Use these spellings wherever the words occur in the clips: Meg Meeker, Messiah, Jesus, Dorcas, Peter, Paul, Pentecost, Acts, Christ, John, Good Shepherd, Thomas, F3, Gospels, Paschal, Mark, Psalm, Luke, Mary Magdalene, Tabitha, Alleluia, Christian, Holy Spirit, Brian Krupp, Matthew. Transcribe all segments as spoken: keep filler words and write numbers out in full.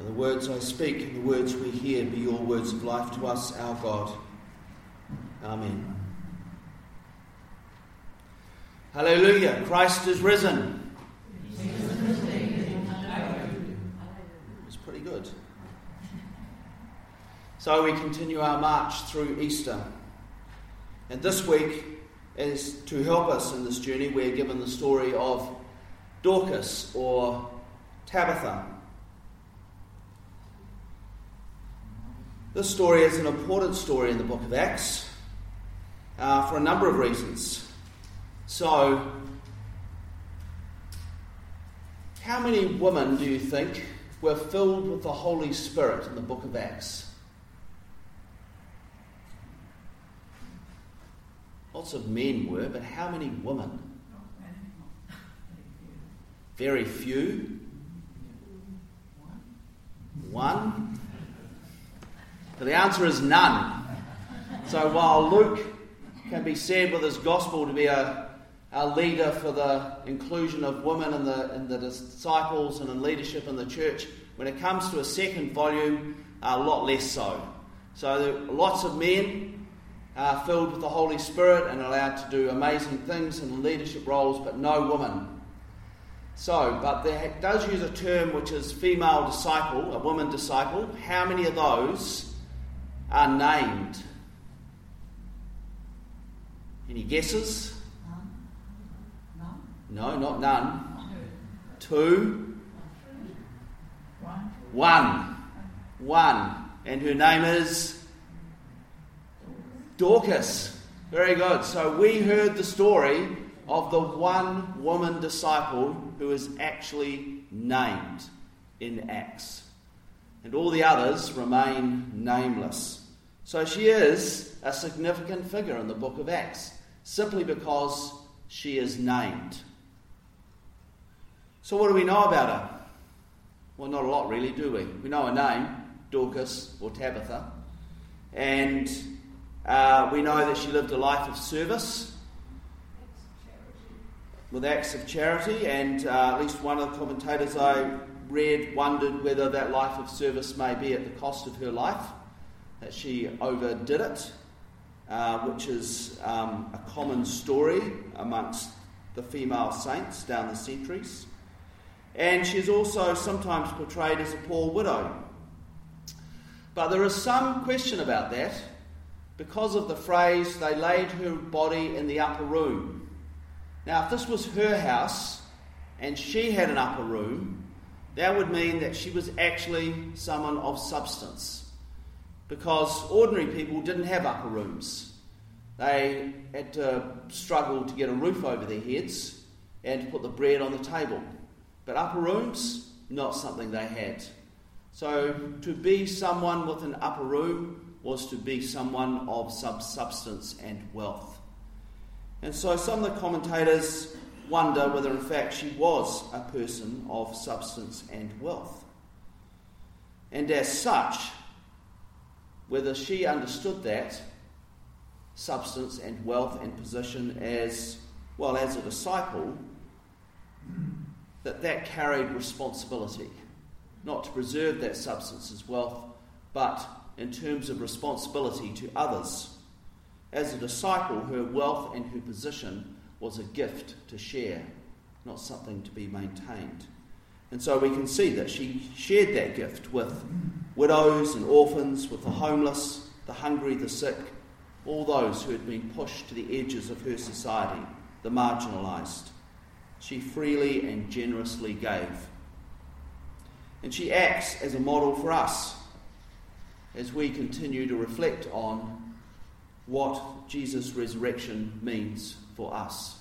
And the words I speak and the words we hear be all words of life to us, our God. Amen. Hallelujah. Christ is risen. It's pretty good. So we continue our march through Easter. And this week, as to help us in this journey, we're given the story of Dorcas or Tabitha. This story is an important story in the book of Acts uh, for a number of reasons. So, how many women do you think were filled with the Holy Spirit in the book of Acts? Lots of men were, but how many women? Very few. One. But the answer is none. So while Luke can be said with his gospel to be a, a leader for the inclusion of women and the, and the disciples and in leadership in the church, when it comes to a second volume, a lot less so. So lots of men are filled with the Holy Spirit and allowed to do amazing things in leadership roles, but no women. So, but there does use a term which is female disciple, a woman disciple. How many of those are named? Any guesses? None. No, not none. Two. One. One. One. And her name is Dorcas. Very good. So we heard the story of the one woman disciple who is actually named in Acts. And all the others remain nameless. So she is a significant figure in the book of Acts, simply because she is named. So what do we know about her? Well, not a lot really, do we? We know her name, Dorcas or Tabitha. And uh, we know that she lived a life of service, with acts of charity. And uh, at least one of the commentators I read wondered whether that life of service may be at the cost of her life, that she overdid it, uh, which is um, a common story amongst the female saints down the centuries. And she's also sometimes portrayed as a poor widow. But there is some question about that because of the phrase, they laid her body in the upper room. Now, if this was her house and she had an upper room, that would mean that she was actually someone of substance, because ordinary people didn't have upper rooms. They had to struggle to get a roof over their heads and to put the bread on the table. But upper rooms, not something they had. So to be someone with an upper room was to be someone of some substance and wealth. And so some of the commentators wonder whether in fact she was a person of substance and wealth. And as such, whether she understood that substance and wealth and position as, well, as a disciple, that that carried responsibility, not to preserve that substance as wealth, but in terms of responsibility to others. As a disciple, her wealth and her position was a gift to share, not something to be maintained. And so we can see that she shared that gift with widows and orphans, with the homeless, the hungry, the sick, all those who had been pushed to the edges of her society, the marginalised. She freely and generously gave. And she acts as a model for us as we continue to reflect on what Jesus' resurrection means for us.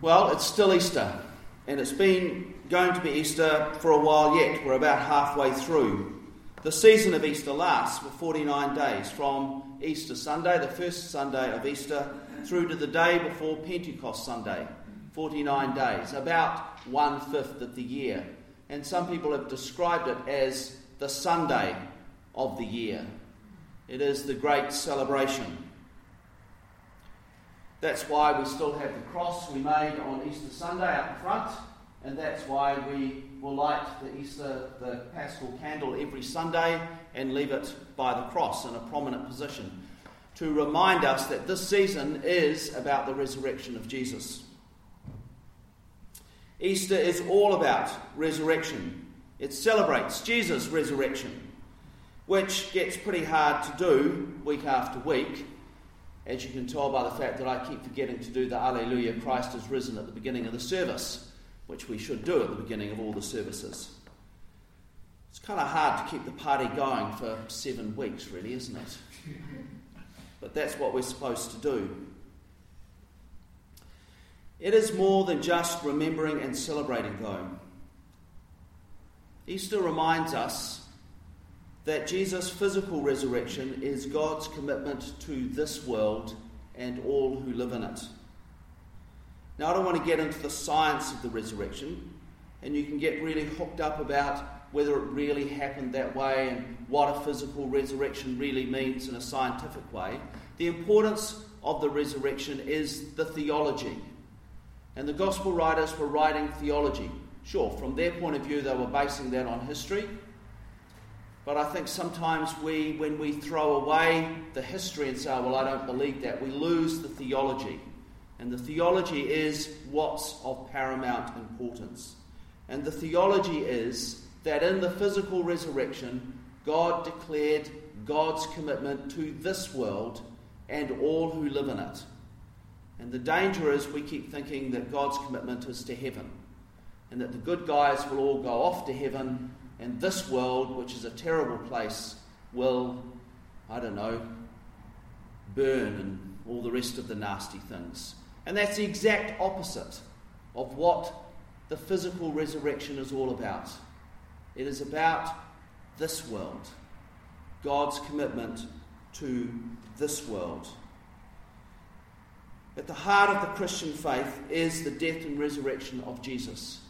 Well, it's still Easter, and it's been going to be Easter for a while yet. We're about halfway through. The season of Easter lasts for forty-nine days, from Easter Sunday, the first Sunday of Easter, through to the day before Pentecost Sunday, forty-nine days, about one-fifth of the year. And some people have described it as the Sunday of the year. It is the great celebration. That's why we still have the cross we made on Easter Sunday up front, And that's why we will light the Easter, the Paschal candle every Sunday and leave it by the cross in a prominent position to remind us that this season is about the resurrection of Jesus. Easter is all about resurrection. It celebrates Jesus' resurrection, which gets pretty hard to do week after week, as you can tell by the fact that I keep forgetting to do the Alleluia, Christ is risen at the beginning of the service, which we should do at the beginning of all the services. It's kind of hard to keep the party going for seven weeks, really, isn't it? But that's what we're supposed to do. It is more than just remembering and celebrating, though. Easter reminds us that Jesus' physical resurrection is God's commitment to this world and all who live in it. Now, I don't want to get into the science of the resurrection, and you can get really hooked up about whether it really happened that way and what a physical resurrection really means in a scientific way. The importance of the resurrection is the theology. And the gospel writers were writing theology. Sure, from their point of view, they were basing that on history. But I think sometimes we, when we throw away the history and say, well, I don't believe that, we lose the theology. And the theology is what's of paramount importance. And the theology is that in the physical resurrection, God declared God's commitment to this world and all who live in it. And the danger is we keep thinking that God's commitment is to heaven, and that the good guys will all go off to heaven, and this world, which is a terrible place, will, I don't know, burn and all the rest of the nasty things. And that's the exact opposite of what the physical resurrection is all about. It is about this world, God's commitment to this world. At the heart of the Christian faith is the death and resurrection of Jesus.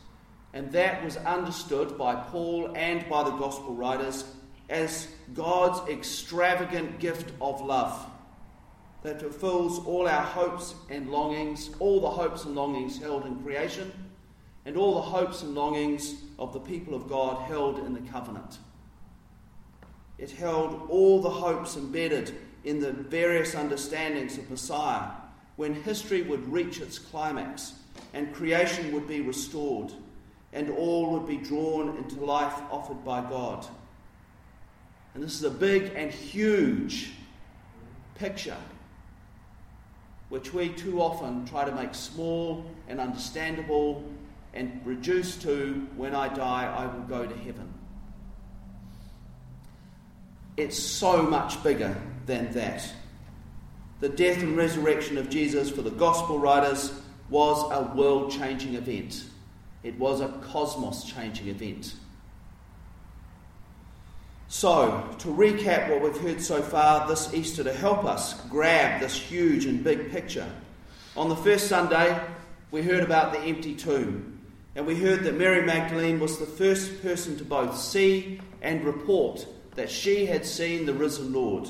And that was understood by Paul and by the Gospel writers as God's extravagant gift of love that fulfills all our hopes and longings, all the hopes and longings held in creation, and all the hopes and longings of the people of God held in the covenant. It held all the hopes embedded in the various understandings of Messiah, when history would reach its climax and creation would be restored, and all would be drawn into life offered by God. And this is a big and huge picture, which we too often try to make small and understandable and reduce to, when I die, I will go to heaven. It's so much bigger than that. The death and resurrection of Jesus for the Gospel writers was a world-changing event. It was a cosmos-changing event. So, to recap what we've heard so far this Easter to help us grab this huge and big picture. On the first Sunday, we heard about the empty tomb, and we heard that Mary Magdalene was the first person to both see and report that she had seen the risen Lord.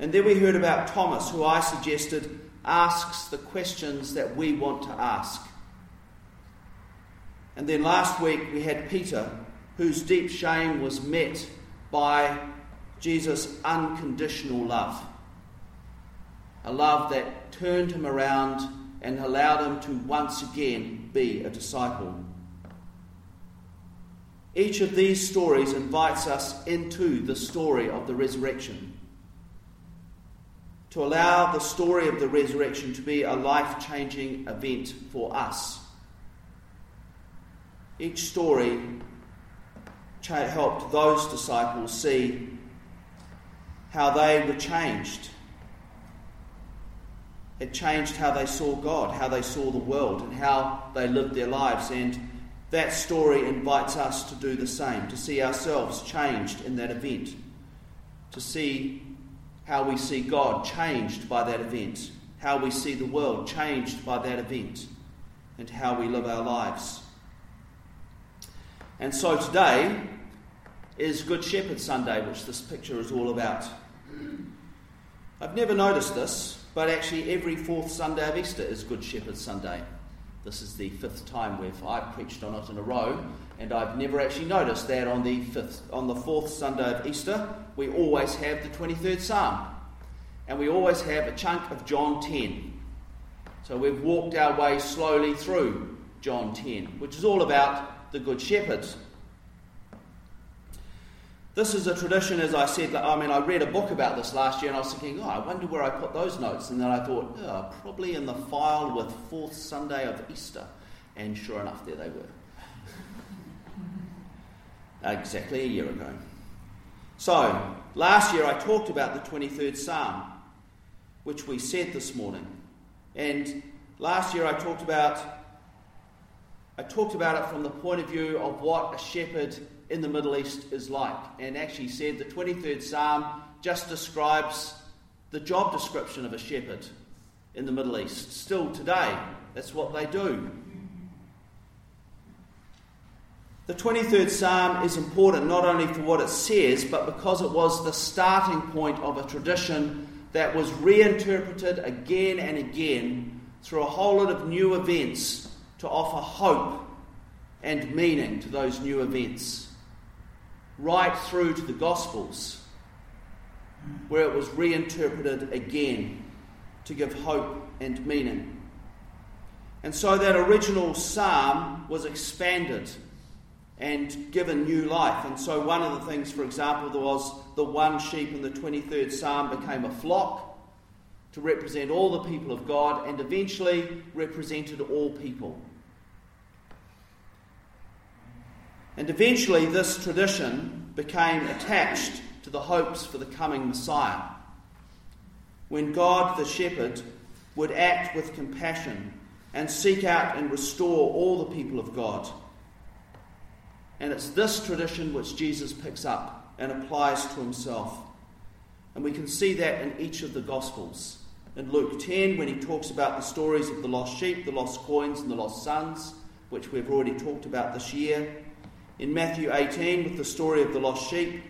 And then we heard about Thomas, who I suggested asks the questions that we want to ask. And then last week we had Peter, whose deep shame was met by Jesus' unconditional love. A love that turned him around and allowed him to once again be a disciple. Each of these stories invites us into the story of the resurrection, to allow the story of the resurrection to be a life-changing event for us. Each story helped those disciples see how they were changed. It changed how they saw God, how they saw the world, and how they lived their lives. And that story invites us to do the same, to see ourselves changed in that event, to see how we see God changed by that event, how we see the world changed by that event, and how we live our lives. And so today is Good Shepherd Sunday, which this picture is all about. I've never noticed this, but actually every fourth Sunday of Easter is Good Shepherd Sunday. This is the fifth time we've I've preached on it in a row, and I've never actually noticed that on the fifth, on the fourth Sunday of Easter, we always have the twenty-third Psalm, and we always have a chunk of John ten. So we've walked our way slowly through John ten, which is all about the Good Shepherd. This is a tradition, as I said. I mean, I read a book about this last year, and I was thinking, oh, I wonder where I put those notes. And then I thought, oh, probably in the file with fourth Sunday of Easter. And sure enough, there they were. Exactly a year ago. So, last year I talked about the twenty-third Psalm, which we said this morning. And last year I talked about, I talked about it from the point of view of what a shepherd in the Middle East is like, and actually said the twenty-third Psalm just describes the job description of a shepherd in the Middle East. Still today, that's what they do. The twenty-third Psalm is important not only for what it says, but because it was the starting point of a tradition that was reinterpreted again and again through a whole lot of new events to offer hope and meaning to those new events, right through to the Gospels, where it was reinterpreted again to give hope and meaning. And so that original psalm was expanded and given new life. And so one of the things, for example, there was the one sheep in the twenty-third psalm became a flock to represent all the people of God, and eventually represented all people. And eventually this tradition became attached to the hopes for the coming Messiah, when God the Shepherd would act with compassion and seek out and restore all the people of God. And it's this tradition which Jesus picks up and applies to himself. And we can see that in each of the Gospels. In Luke ten, when he talks about the stories of the lost sheep, the lost coins and the lost sons, which we've already talked about this year. In Matthew eighteen, with the story of the lost sheep.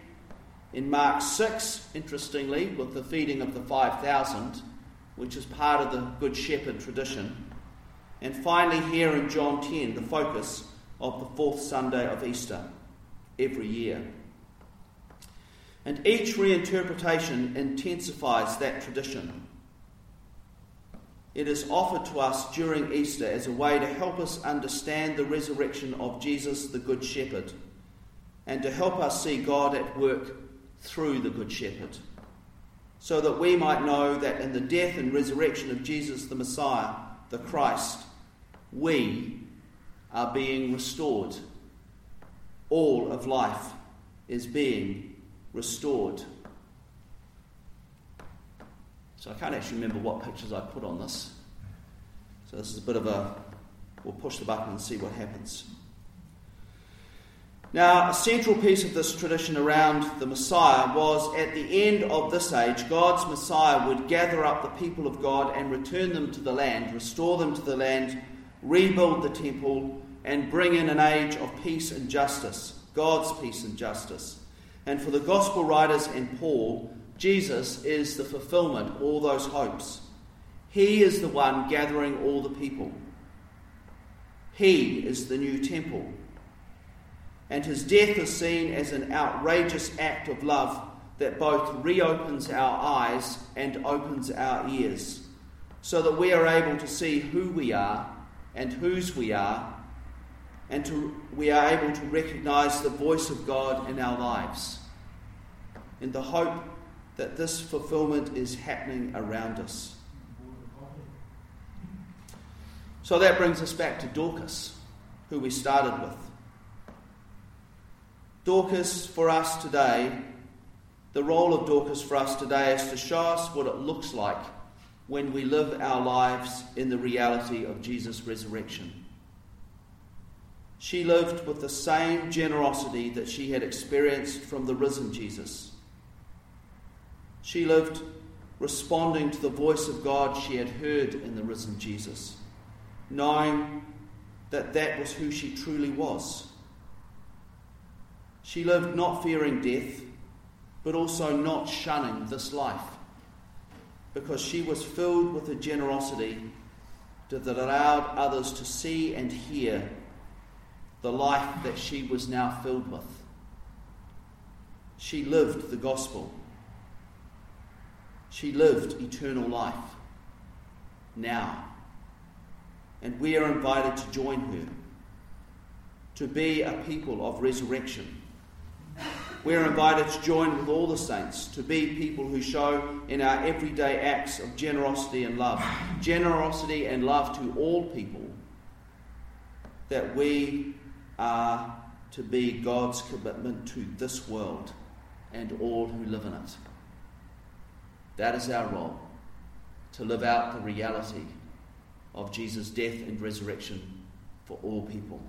In Mark six, interestingly, with the feeding of the five thousand, which is part of the Good Shepherd tradition. And finally here in John ten, the focus of the fourth Sunday of Easter every year. And each reinterpretation intensifies that tradition. It is offered to us during Easter as a way to help us understand the resurrection of Jesus, the Good Shepherd, and to help us see God at work through the Good Shepherd, so that we might know that in the death and resurrection of Jesus, the Messiah, the Christ, we are being restored. All of life is being restored. So I can't actually remember what pictures I put on this. So this is a bit of a... We'll push the button and see what happens. Now, a central piece of this tradition around the Messiah was at the end of this age, God's Messiah would gather up the people of God and return them to the land, restore them to the land, rebuild the temple, and bring in an age of peace and justice, God's peace and justice. And for the Gospel writers and Paul, Jesus is the fulfillment of all those hopes. He is the one gathering all the people. He is the new temple. And his death is seen as an outrageous act of love that both reopens our eyes and opens our ears, so that we are able to see who we are and whose we are, and to, we are able to recognise the voice of God in our lives, in the hope that this fulfillment is happening around us. So that brings us back to Dorcas, who we started with. Dorcas for us today, the role of Dorcas for us today is to show us what it looks like when we live our lives in the reality of Jesus' resurrection. She lived with the same generosity that she had experienced from the risen Jesus. She lived responding to the voice of God she had heard in the risen Jesus, knowing that that was who she truly was. She lived not fearing death, but also not shunning this life, because she was filled with a generosity that allowed others to see and hear the life that she was now filled with. She lived the gospel. She lived eternal life now. And we are invited to join her, to be a people of resurrection. We are invited to join with all the saints, to be people who show in our everyday acts of generosity and love, generosity and love to all people, that we are to be God's commitment to this world and all who live in it. That is our role, to live out the reality of Jesus' death and resurrection for all people.